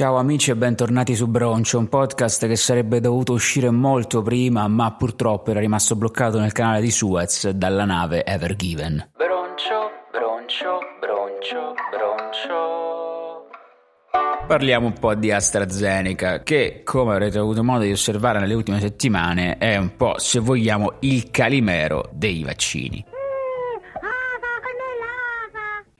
Ciao amici e bentornati su Broncio, un podcast che sarebbe dovuto uscire molto prima, ma purtroppo era rimasto bloccato nel canale di Suez dalla nave Ever Given. Broncio, broncio, broncio, broncio. Parliamo un po' di AstraZeneca, che come avrete avuto modo di osservare nelle ultime settimane è un po', se vogliamo, il calimero dei vaccini.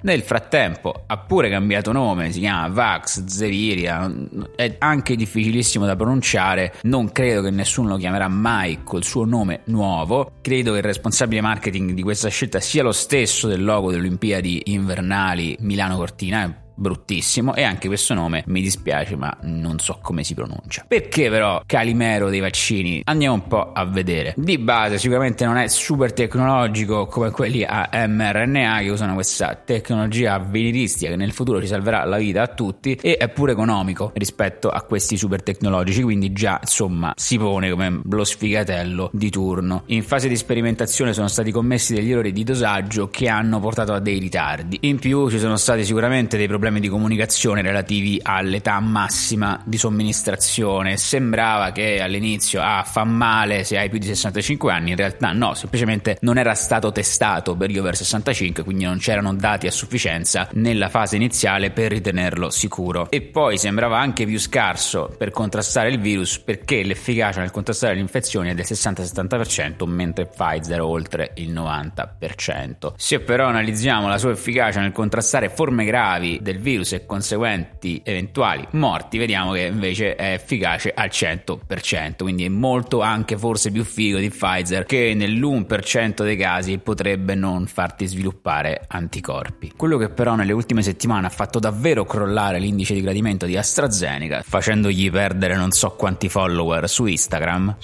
Nel frattempo ha pure cambiato nome, si chiama Vax Zeviria, è anche difficilissimo da pronunciare, non credo che nessuno lo chiamerà mai col suo nome nuovo. Credo che il responsabile marketing di questa scelta sia lo stesso del logo delle Olimpiadi invernali Milano Cortina, bruttissimo, e anche questo nome mi dispiace ma non so come si pronuncia. Perché però calimero dei vaccini? Andiamo un po' a vedere. Di base sicuramente non è super tecnologico come quelli a mRNA che usano questa tecnologia avveniristica che nel futuro ci salverà la vita a tutti, e è pure economico rispetto a questi super tecnologici, quindi già insomma si pone come lo sfigatello di turno. In fase di sperimentazione sono stati commessi degli errori di dosaggio che hanno portato a dei ritardi. In più ci sono stati sicuramente dei problemi di comunicazione relativi all'età massima di somministrazione. Sembrava che all'inizio fa male se hai più di 65 anni, in realtà no, semplicemente non era stato testato per gli over 65, quindi non c'erano dati a sufficienza nella fase iniziale per ritenerlo sicuro. E poi sembrava anche più scarso per contrastare il virus, perché l'efficacia nel contrastare le infezioni è del 60-70%, mentre Pfizer oltre il 90%. Se però analizziamo la sua efficacia nel contrastare forme gravi del virus e conseguenti eventuali morti, vediamo che invece è efficace al 100%, quindi è molto anche forse più figo di Pfizer, che nell'1% dei casi potrebbe non farti sviluppare anticorpi. Quello che però nelle ultime settimane ha fatto davvero crollare l'indice di gradimento di AstraZeneca, facendogli perdere non so quanti follower su Instagram,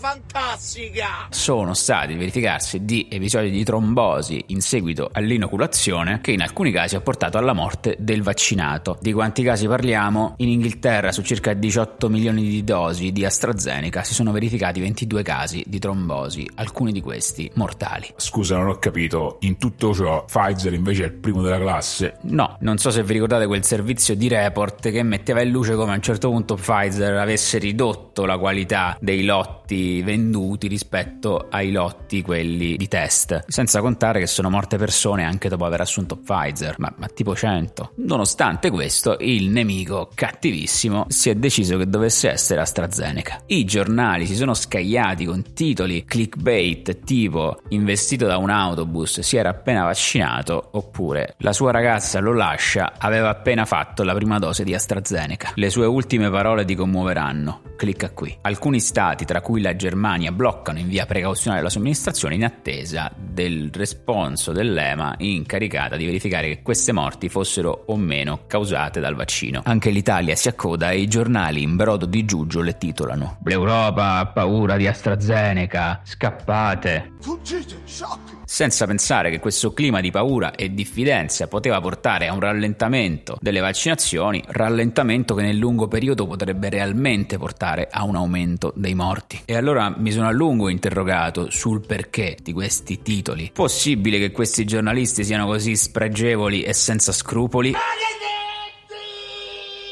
fantastica, sono stati il verificarsi di episodi di trombosi in seguito all'inoculazione, che in alcuni casi ha portato alla morte del vaccinato. Di quanti casi parliamo? In Inghilterra, su circa 18 milioni di dosi di AstraZeneca, si sono verificati 22 casi di trombosi, alcuni di questi mortali. Scusa, non ho capito, in tutto ciò Pfizer invece è il primo della classe? No, non so se vi ricordate quel servizio di Report che metteva in luce come a un certo punto Pfizer avesse ridotto la qualità dei lotti venduti rispetto ai lotti quelli di test, senza contare che sono morte persone anche dopo aver assunto Pfizer, ma tipo 100. Nonostante questo, il nemico cattivissimo si è deciso che dovesse essere AstraZeneca. I giornali si sono scagliati con titoli clickbait tipo "investito da un autobus, si era appena vaccinato" oppure "la sua ragazza lo lascia, aveva appena fatto la prima dose di AstraZeneca, le sue ultime parole ti commuoveranno, clicca qui". Alcuni stati, tra cui la Germania, bloccano in via precauzionale la somministrazione in attesa del responso dell'EMA, incaricata di verificare che queste morti fossero o meno causate dal vaccino. Anche l'Italia si accoda e i giornali in brodo di giugno le titolano "L'Europa ha paura di AstraZeneca, scappate". Fuggite, sciocchi! Senza pensare che questo clima di paura e diffidenza poteva portare a un rallentamento delle vaccinazioni, rallentamento che nel lungo periodo potrebbe realmente portare a un aumento dei morti. E allora mi sono a lungo interrogato sul perché di questi titoli. Possibile che questi giornalisti siano così spregevoli e senza scrupoli?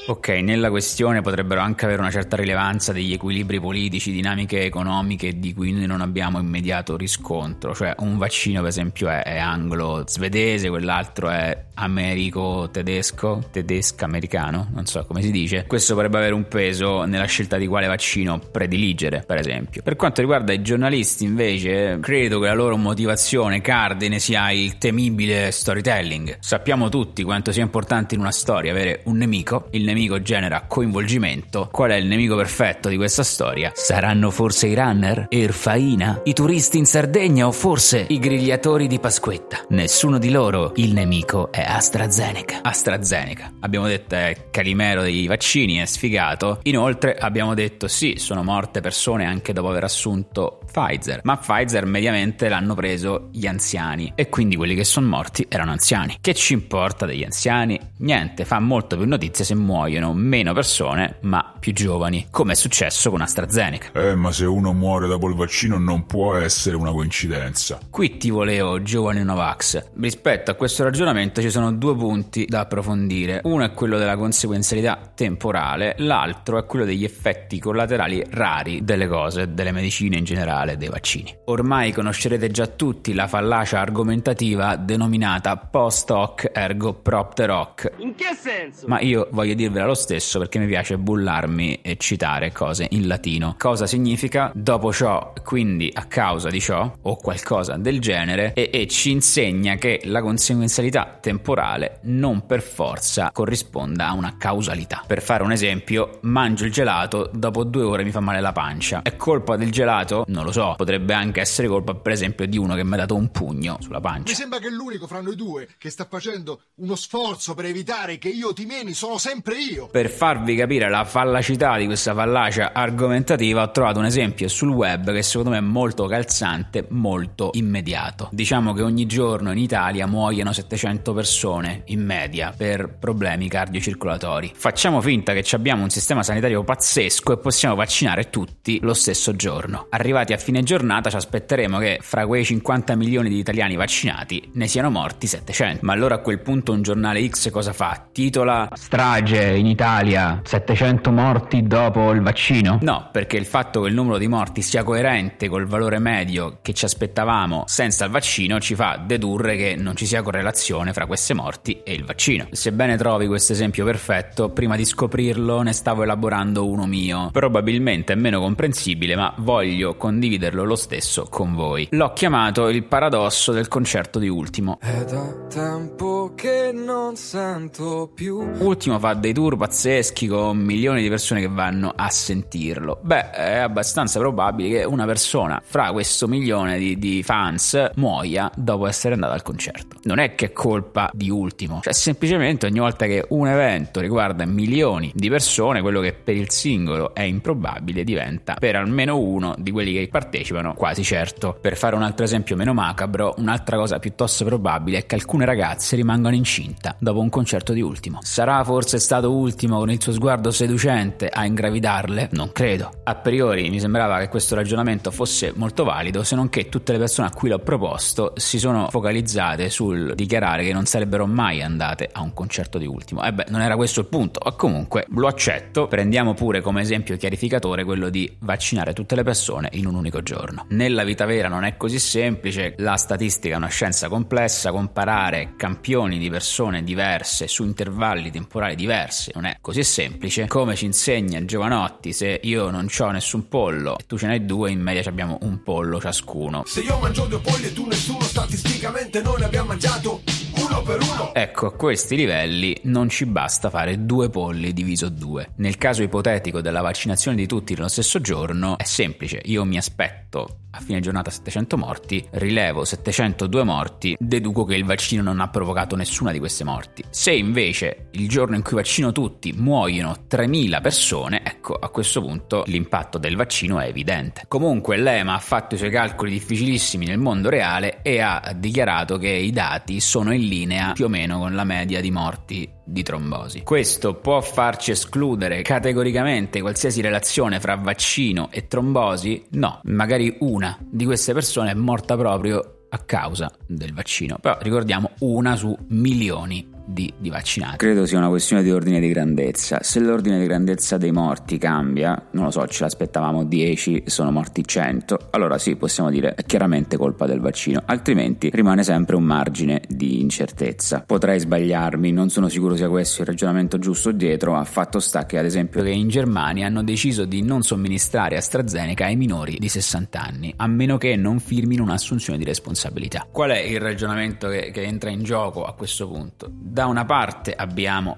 Ok, nella questione potrebbero anche avere una certa rilevanza degli equilibri politici, dinamiche economiche di cui noi non abbiamo immediato riscontro, cioè un vaccino per esempio è anglo-svedese, quell'altro è americo-tedesco, tedesco-americano, non so come si dice. Questo potrebbe avere un peso nella scelta di quale vaccino prediligere, per esempio. Per quanto riguarda i giornalisti invece, credo che la loro motivazione cardine sia il temibile storytelling. Sappiamo tutti quanto sia importante in una storia avere un nemico, il nemico genera coinvolgimento. Qual è il nemico perfetto di questa storia? Saranno forse i runner? Erfaina? I turisti in Sardegna o forse i grigliatori di Pasquetta? Nessuno di loro. Il nemico è AstraZeneca. AstraZeneca, abbiamo detto, è calimero dei vaccini, è sfigato. Inoltre abbiamo detto sì, sono morte persone anche dopo aver assunto Pfizer, ma Pfizer mediamente l'hanno preso gli anziani e quindi quelli che sono morti erano anziani. Che ci importa degli anziani? Niente, fa molto più notizia se muoiono muoiono meno persone ma più giovani, come è successo con AstraZeneca. Ma se uno muore dopo il vaccino non può essere una coincidenza. Qui ti volevo, giovane Novax. Rispetto a questo ragionamento ci sono due punti da approfondire. Uno è quello della conseguenzialità temporale, l'altro è quello degli effetti collaterali rari delle cose, delle medicine in generale, dei vaccini. Ormai conoscerete già tutti la fallacia argomentativa denominata post hoc ergo propter hoc. In che senso? Ma io voglio dirvela lo stesso perché mi piace bullarmi e citare cose in latino. Cosa significa? Dopo ciò, quindi a causa di ciò, o qualcosa del genere, e ci insegna che la conseguenzialità temporale non per forza corrisponda a una causalità. Per fare un esempio, mangio il gelato, dopo 2 ore mi fa male la pancia. È colpa del gelato? Non lo so, potrebbe anche essere colpa per esempio di uno che mi ha dato un pugno sulla pancia. Mi sembra che l'unico fra noi due che sta facendo uno sforzo per evitare che io ti meni sono sempre io. Per farvi capire la fallacità di questa fallacia argomentativa ho trovato un esempio sul web che secondo me è molto calzante, molto immediato. Diciamo che ogni giorno in Italia muoiono 700 persone in media per problemi cardiocircolatori. Facciamo finta che abbiamo un sistema sanitario pazzesco e possiamo vaccinare tutti lo stesso giorno. Arrivati a fine giornata ci aspetteremo che fra quei 50 milioni di italiani vaccinati ne siano morti 700. Ma allora a quel punto un giornale X cosa fa? Titola: strage in Italia, 700 morti dopo il vaccino? No, perché il fatto che il numero di morti sia coerente col valore medio che ci aspettavamo senza il vaccino ci fa dedurre che non ci sia correlazione fra queste morti e il vaccino. Sebbene trovi questo esempio perfetto, prima di scoprirlo ne stavo elaborando uno mio. Probabilmente è meno comprensibile, ma voglio condividerlo lo stesso con voi. L'ho chiamato il paradosso del concerto di Ultimo. È da tempo che non sento più. Ultimo fa dei tour pazzeschi con milioni di persone che vanno a sentirlo. Beh, è abbastanza probabile che una persona fra questo milione di fans muoia dopo essere andata al concerto. Non è che è colpa di Ultimo, cioè semplicemente ogni volta che un evento riguarda milioni di persone, quello che per il singolo è improbabile diventa per almeno uno di quelli che partecipano quasi certo. Per fare un altro esempio meno macabro, un'altra cosa piuttosto probabile è che alcune ragazze rimangano incinta dopo un concerto di Ultimo. Sarà forse stato Ultimo con il suo sguardo seducente a ingravidarle? Non credo. A priori mi sembrava che questo ragionamento fosse molto valido, se non che tutte le persone a cui l'ho proposto si sono focalizzate sul dichiarare che non sarebbero mai andate a un concerto di Ultimo. E beh, non era questo il punto, ma comunque lo accetto. Prendiamo pure come esempio chiarificatore quello di vaccinare tutte le persone in un unico giorno. Nella vita vera non è così semplice, la statistica è una scienza complessa, comparare campioni di persone diverse su intervalli temporali diversi non è così semplice. Come ci insegna il Giovanotti, se io non c'ho nessun pollo e tu ce n'hai 2, in media abbiamo un pollo ciascuno. Se io mangio 2 polli e tu nessuno, statisticamente noi ne abbiamo mangiato uno per uno. Ecco, a questi livelli non ci basta fare 2 polli diviso 2. Nel caso ipotetico della vaccinazione di tutti nello stesso giorno è semplice, io mi aspetto a fine giornata 700 morti, rilevo 702 morti, deduco che il vaccino non ha provocato nessuna di queste morti. Se invece il giorno in cui vaccino tutti muoiono 3000 persone, ecco, a questo punto l'impatto del vaccino è evidente. Comunque l'EMA ha fatto i suoi calcoli difficilissimi nel mondo reale e ha dichiarato che i dati sono in linea più o meno con la media di morti di trombosi. Questo può farci escludere categoricamente qualsiasi relazione fra vaccino e trombosi? No, magari una di queste persone è morta proprio a causa del vaccino, però ricordiamo, una su milioni di vaccinati. Credo sia una questione di ordine di grandezza. Se l'ordine di grandezza dei morti cambia, non lo so, ce l'aspettavamo 10, sono morti 100, allora sì, possiamo dire è chiaramente colpa del vaccino, altrimenti rimane sempre un margine di incertezza. Potrei sbagliarmi, non sono sicuro sia questo il ragionamento giusto dietro, ma fatto sta che ad esempio che in Germania hanno deciso di non somministrare AstraZeneca ai minori di 60 anni, a meno che non firmino un'assunzione di responsabilità. Qual è il ragionamento che entra in gioco a questo punto? Da una parte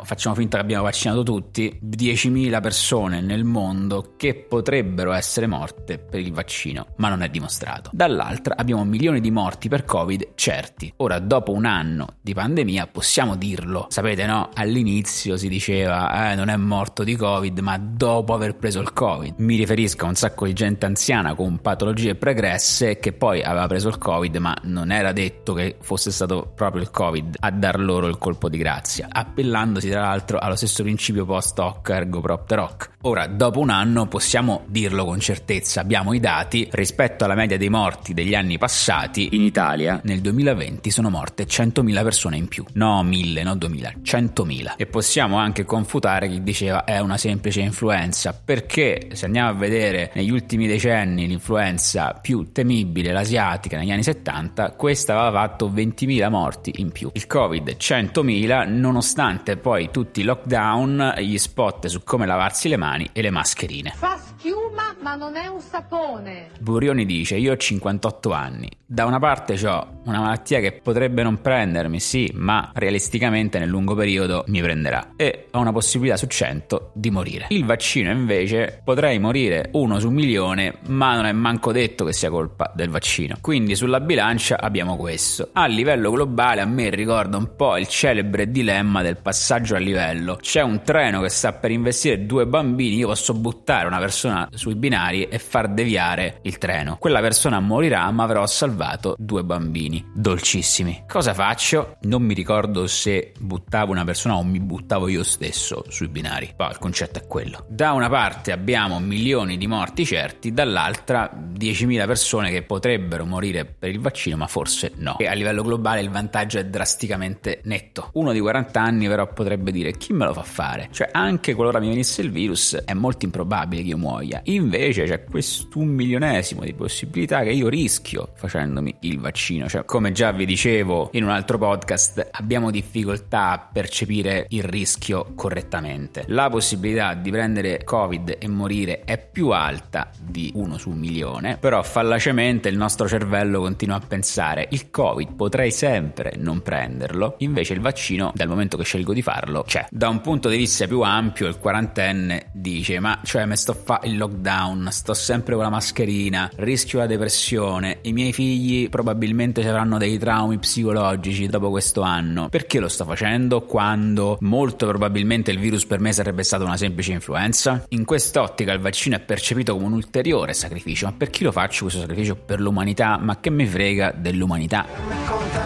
facciamo finta che abbiamo vaccinato tutti, 10.000 persone nel mondo che potrebbero essere morte per il vaccino, ma non è dimostrato. Dall'altra abbiamo milioni di morti per Covid certi. Ora, dopo un anno di pandemia possiamo dirlo. Sapete, no? All'inizio si diceva non è morto di Covid, ma dopo aver preso il Covid. Mi riferisco a un sacco di gente anziana con patologie pregresse che poi aveva preso il Covid, ma non era detto che fosse stato proprio il Covid a dar loro il colpo colpo di grazia, appellandosi tra l'altro allo stesso principio post hoc ergo propter hoc. Ora, dopo un anno possiamo dirlo con certezza, abbiamo i dati rispetto alla media dei morti degli anni passati. In Italia nel 2020 sono morte 100.000 persone in più, no 1.000, no 2.000, 100.000. E possiamo anche confutare chi diceva è una semplice influenza, perché se andiamo a vedere negli ultimi decenni l'influenza più temibile, l'asiatica, negli anni 70, questa aveva fatto 20.000 morti in più. Il Covid 100.000, nonostante poi tutti i lockdown, gli spot su come lavarsi le mani e le mascherine. Fa schiuma ma non è un sapone. Burioni dice: io ho 58 anni, da una parte c'ho una malattia che potrebbe non prendermi, sì, ma realisticamente nel lungo periodo mi prenderà e ho una possibilità su 100 di morire. Il vaccino invece, potrei morire 1 su 1.000.000, ma non è manco detto che sia colpa del vaccino. Quindi sulla bilancia abbiamo questo. A livello globale a me ricorda un po' il celebre dilemma del passaggio a livello. C'è un treno che sta per investire 2 bambini, io posso buttare una persona sui binari e far deviare il treno. Quella persona morirà, ma avrò salvato 2 bambini dolcissimi. Cosa faccio? Non mi ricordo se buttavo una persona o mi buttavo io stesso sui binari. Poi il concetto è quello. Da una parte abbiamo milioni di morti certi, dall'altra 10.000 persone che potrebbero morire per il vaccino, ma forse no. E a livello globale il vantaggio è drasticamente netto. Uno di 40 anni però potrebbe dire: chi me lo fa fare? Cioè, anche qualora mi venisse il virus è molto improbabile che io muoia. Invece c'è quest'1 milionesimo di possibilità che io rischio facendomi il vaccino. Cioè, come già vi dicevo in un altro podcast, abbiamo difficoltà a percepire il rischio correttamente. La possibilità di prendere Covid e morire è più alta di 1 su 1.000.000, però fallacemente il nostro cervello continua a pensare: il Covid potrei sempre non prenderlo, invece il vaccino, dal momento che scelgo di farlo, c'è. Da un punto di vista più ampio, il quarantenne dice: ma cioè me sto fa il lockdown, sto sempre con la mascherina, rischio la depressione, i miei figli probabilmente ci avranno dei traumi psicologici dopo questo anno, perché lo sto facendo quando molto probabilmente il virus per me sarebbe stata una semplice influenza? In quest'ottica il vaccino è percepito come un ulteriore sacrificio. Ma per chi lo faccio questo sacrificio? Per l'umanità? Ma che me frega dell'umanità?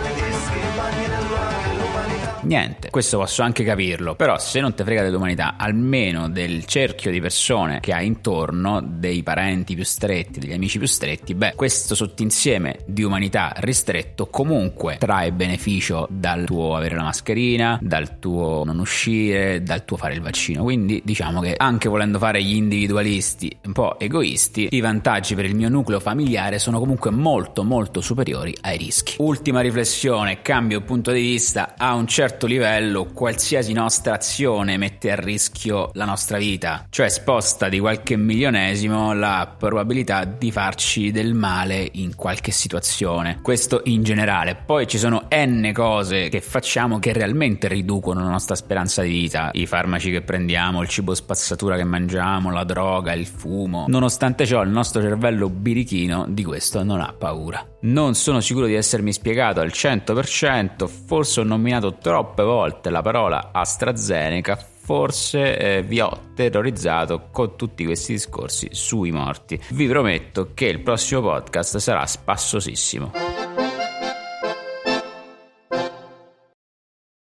Niente, questo posso anche capirlo, però se non te frega dell'umanità, almeno del cerchio di persone che hai intorno, dei parenti più stretti, degli amici più stretti, beh, questo sottinsieme di umanità ristretto comunque trae beneficio dal tuo avere la mascherina, dal tuo non uscire, dal tuo fare il vaccino. Quindi diciamo che anche volendo fare gli individualisti un po' egoisti, i vantaggi per il mio nucleo familiare sono comunque molto molto superiori ai rischi. Ultima riflessione, cambio punto di vista. A un certo livello qualsiasi nostra azione mette a rischio la nostra vita, cioè sposta di qualche milionesimo la probabilità di farci del male in qualche situazione. Questo in generale. Poi ci sono n cose che facciamo che realmente riducono la nostra speranza di vita: i farmaci che prendiamo, il cibo spazzatura che mangiamo, la droga, il fumo. Nonostante ciò il nostro cervello birichino di questo non ha paura. Non sono sicuro di essermi spiegato al 100%, forse ho nominato troppe volte la parola AstraZeneca, forse vi ho terrorizzato con tutti questi discorsi sui morti. Vi prometto che il prossimo podcast sarà spassosissimo.